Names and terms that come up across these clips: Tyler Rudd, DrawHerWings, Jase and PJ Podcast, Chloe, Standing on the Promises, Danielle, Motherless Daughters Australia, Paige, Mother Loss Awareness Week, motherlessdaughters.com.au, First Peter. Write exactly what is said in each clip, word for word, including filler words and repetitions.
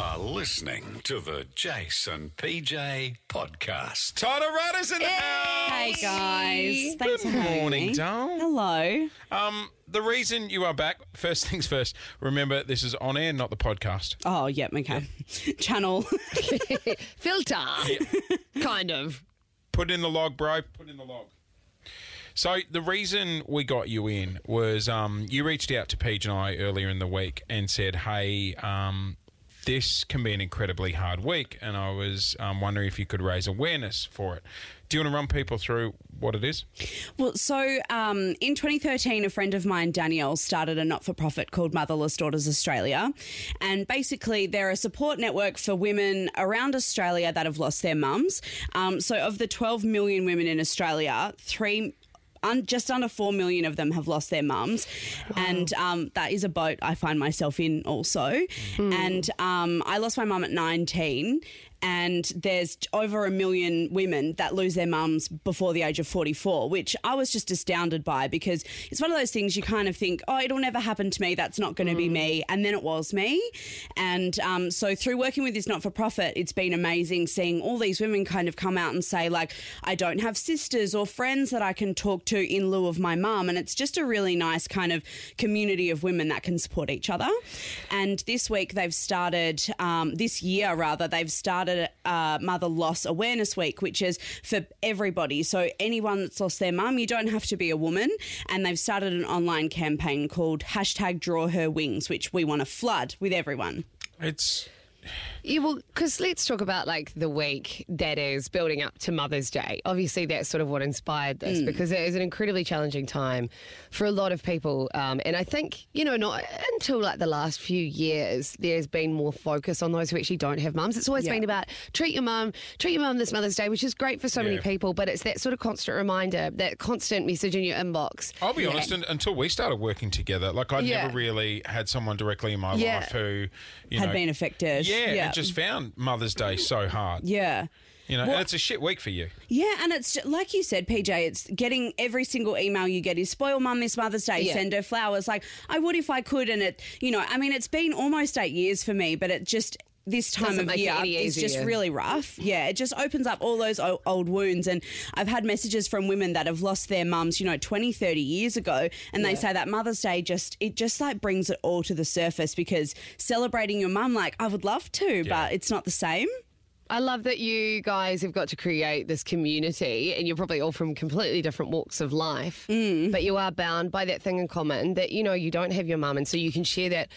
are listening to the Jase and P J Podcast. Tyler Rudd is in the house. Hey, guys. Thanks for having me. Good morning, Dom. Hello. Um, the reason you are back, first things first, remember this is on air, not the podcast. Oh, yep, okay. Yeah. Channel. Filter. Yeah. Kind of. Put in the log, bro. Put in the log. So the reason we got you in was um, you reached out to Paige and I earlier in the week and said, hey, um, this can be an incredibly hard week, and I was um, wondering if you could raise awareness for it. Do you want to run people through what it is? Well, so um, in twenty thirteen, a friend of mine, Danielle, started a not-for-profit called Motherless Daughters Australia. And basically, they're a support network for women around Australia that have lost their mums. Um, so of the twelve million women in Australia, three... Un, just under four million of them have lost their mums. Wow. And um, that is a boat I find myself in also. Mm. And um, I lost my mum at nineteen, and there's over a million women that lose their mums before the age of forty-four, which I was just astounded by, because it's one of those things you kind of think, oh, it'll never happen to me, that's not going to mm. be me, and then it was me. And um, so through working with this not-for-profit, it's been amazing seeing all these women kind of come out and say, like, I don't have sisters or friends that I can talk to in lieu of my mum, and it's just a really nice kind of community of women that can support each other. And this week they've started, um, this year rather, they've started Uh, Mother Loss Awareness Week, which is for everybody. So anyone that's lost their mum, you don't have to be a woman. And they've started an online campaign called hashtag DrawHerWings, which we want to flood with everyone. It's... Yeah, well, because let's talk about, like, the week that is building up to Mother's Day. Obviously, that's sort of what inspired this, mm. because it is an incredibly challenging time for a lot of people. Um, and I think, you know, not until, like, the last few years, there's been more focus on those who actually don't have mums. It's always yeah. been about treat your mum, treat your mum this Mother's Day, which is great for so yeah. many people, but it's that sort of constant reminder, that constant message in your inbox. I'll be yeah. honest, and, until we started working together, like, I yeah. never really had someone directly in my yeah. life who, you had know, been affected. Yeah. Yeah, yeah, I just found Mother's Day so hard. Yeah. You know, well, it's a shit week for you. Yeah, and it's, like you said, P J, it's getting every single email you get is spoil mum this Mother's Day, yeah. send her flowers. Like, I would if I could, and it, you know, I mean, it's been almost eight years for me, but it just... This time Doesn't of year is just really rough. Yeah, it just opens up all those old wounds. And I've had messages from women that have lost their mums, you know, twenty, thirty years ago, and yeah. they say that Mother's Day just, it just like brings it all to the surface, because celebrating your mum, like, I would love to, yeah. but it's not the same. I love that you guys have got to create this community, and you're probably all from completely different walks of life, mm. but you are bound by that thing in common that, you know, you don't have your mum, and so you can share that.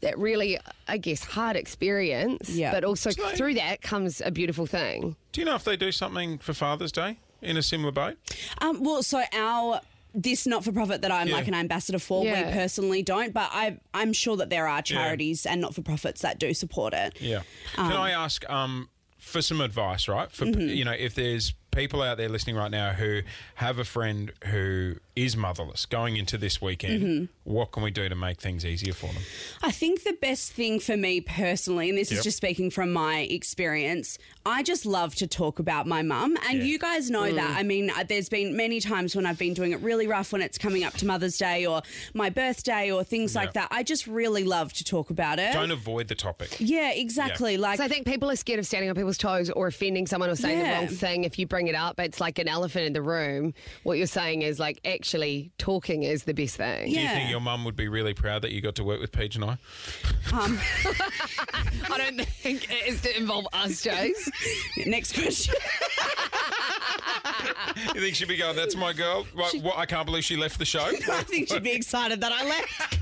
That really, I guess, hard experience, yeah. but also so, through that comes a beautiful thing. Do you know if they do something for Father's Day in a similar boat? Um, well, so our... This not-for-profit that I'm yeah. like an ambassador for, yeah. we personally don't, but I, I'm sure that there are charities yeah. and not-for-profits that do support it. Yeah. Um, Can I ask um, for some advice, right? For mm-hmm. you know, if there's people out there listening right now who have a friend who is motherless going into this weekend, mm-hmm. what can we do to make things easier for them? I think the best thing for me personally, and this yep. is just speaking from my experience, I just love to talk about my mum, and yeah. you guys know mm. that. I mean, there's been many times when I've been doing it really rough when it's coming up to Mother's Day or my birthday or things yep. like that. I just really love to talk about it. Don't avoid the topic. Yeah, exactly. Yep. Like, so I think people are scared of standing on people's toes or offending someone or saying yeah. the wrong thing if you bring it up. It's like an elephant in the room. What you're saying is, like, actually talking is the best thing. Yeah. Do you think your mum would be really proud that you got to work with Paige and I? Um, I don't think it is to involve us, Jase. Next question. You think she'd be going, that's my girl? What, she, what, I can't believe she left the show. I think she'd be excited that I left.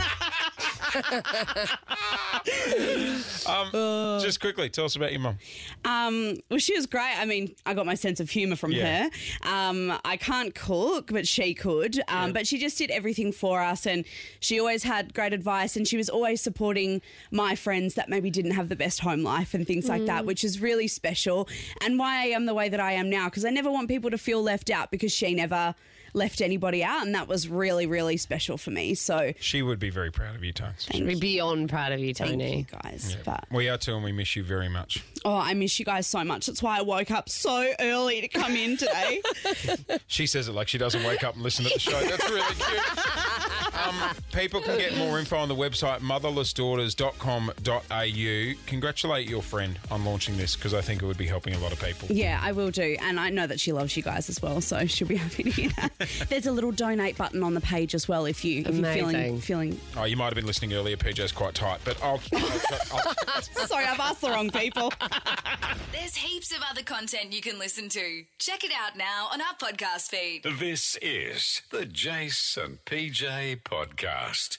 um, uh, just quickly, tell us about your mum. Um, well, she was great. I mean, I got my sense of humour from yeah. her. Um, I can't cook, but she could. Um, yeah. But she just did everything for us, and she always had great advice, and she was always supporting my friends that maybe didn't have the best home life and things mm. like that, which is really special, and why I am the way that I am now, because I never want people to feel left out, because she never left anybody out, and that was really, really special for me. So she would be very proud of you, Tony. She'd be beyond proud of you, Tony. Thank you, guys. Yeah. But we are too, and we miss you very much. Oh, I miss you guys so much. That's why I woke up so early to come in today. She says it like she doesn't wake up and listen to the show. That's really cute. Um, people can get more info on the website, motherless daughters dot com dot a u. Congratulate your friend on launching this, because I think it would be helping a lot of people. Yeah, I will do. And I know that she loves you guys as well, so she'll be happy to hear that. There's a little donate button on the page as well if, you, if you're feeling... feeling. Oh, you might have been listening earlier. P J's quite tight, but I'll... I'll, I'll, I'll Sorry, I've asked the wrong people. There's heaps of other content you can listen to. Check it out now on our podcast feed. This is the Jase and P J Podcast.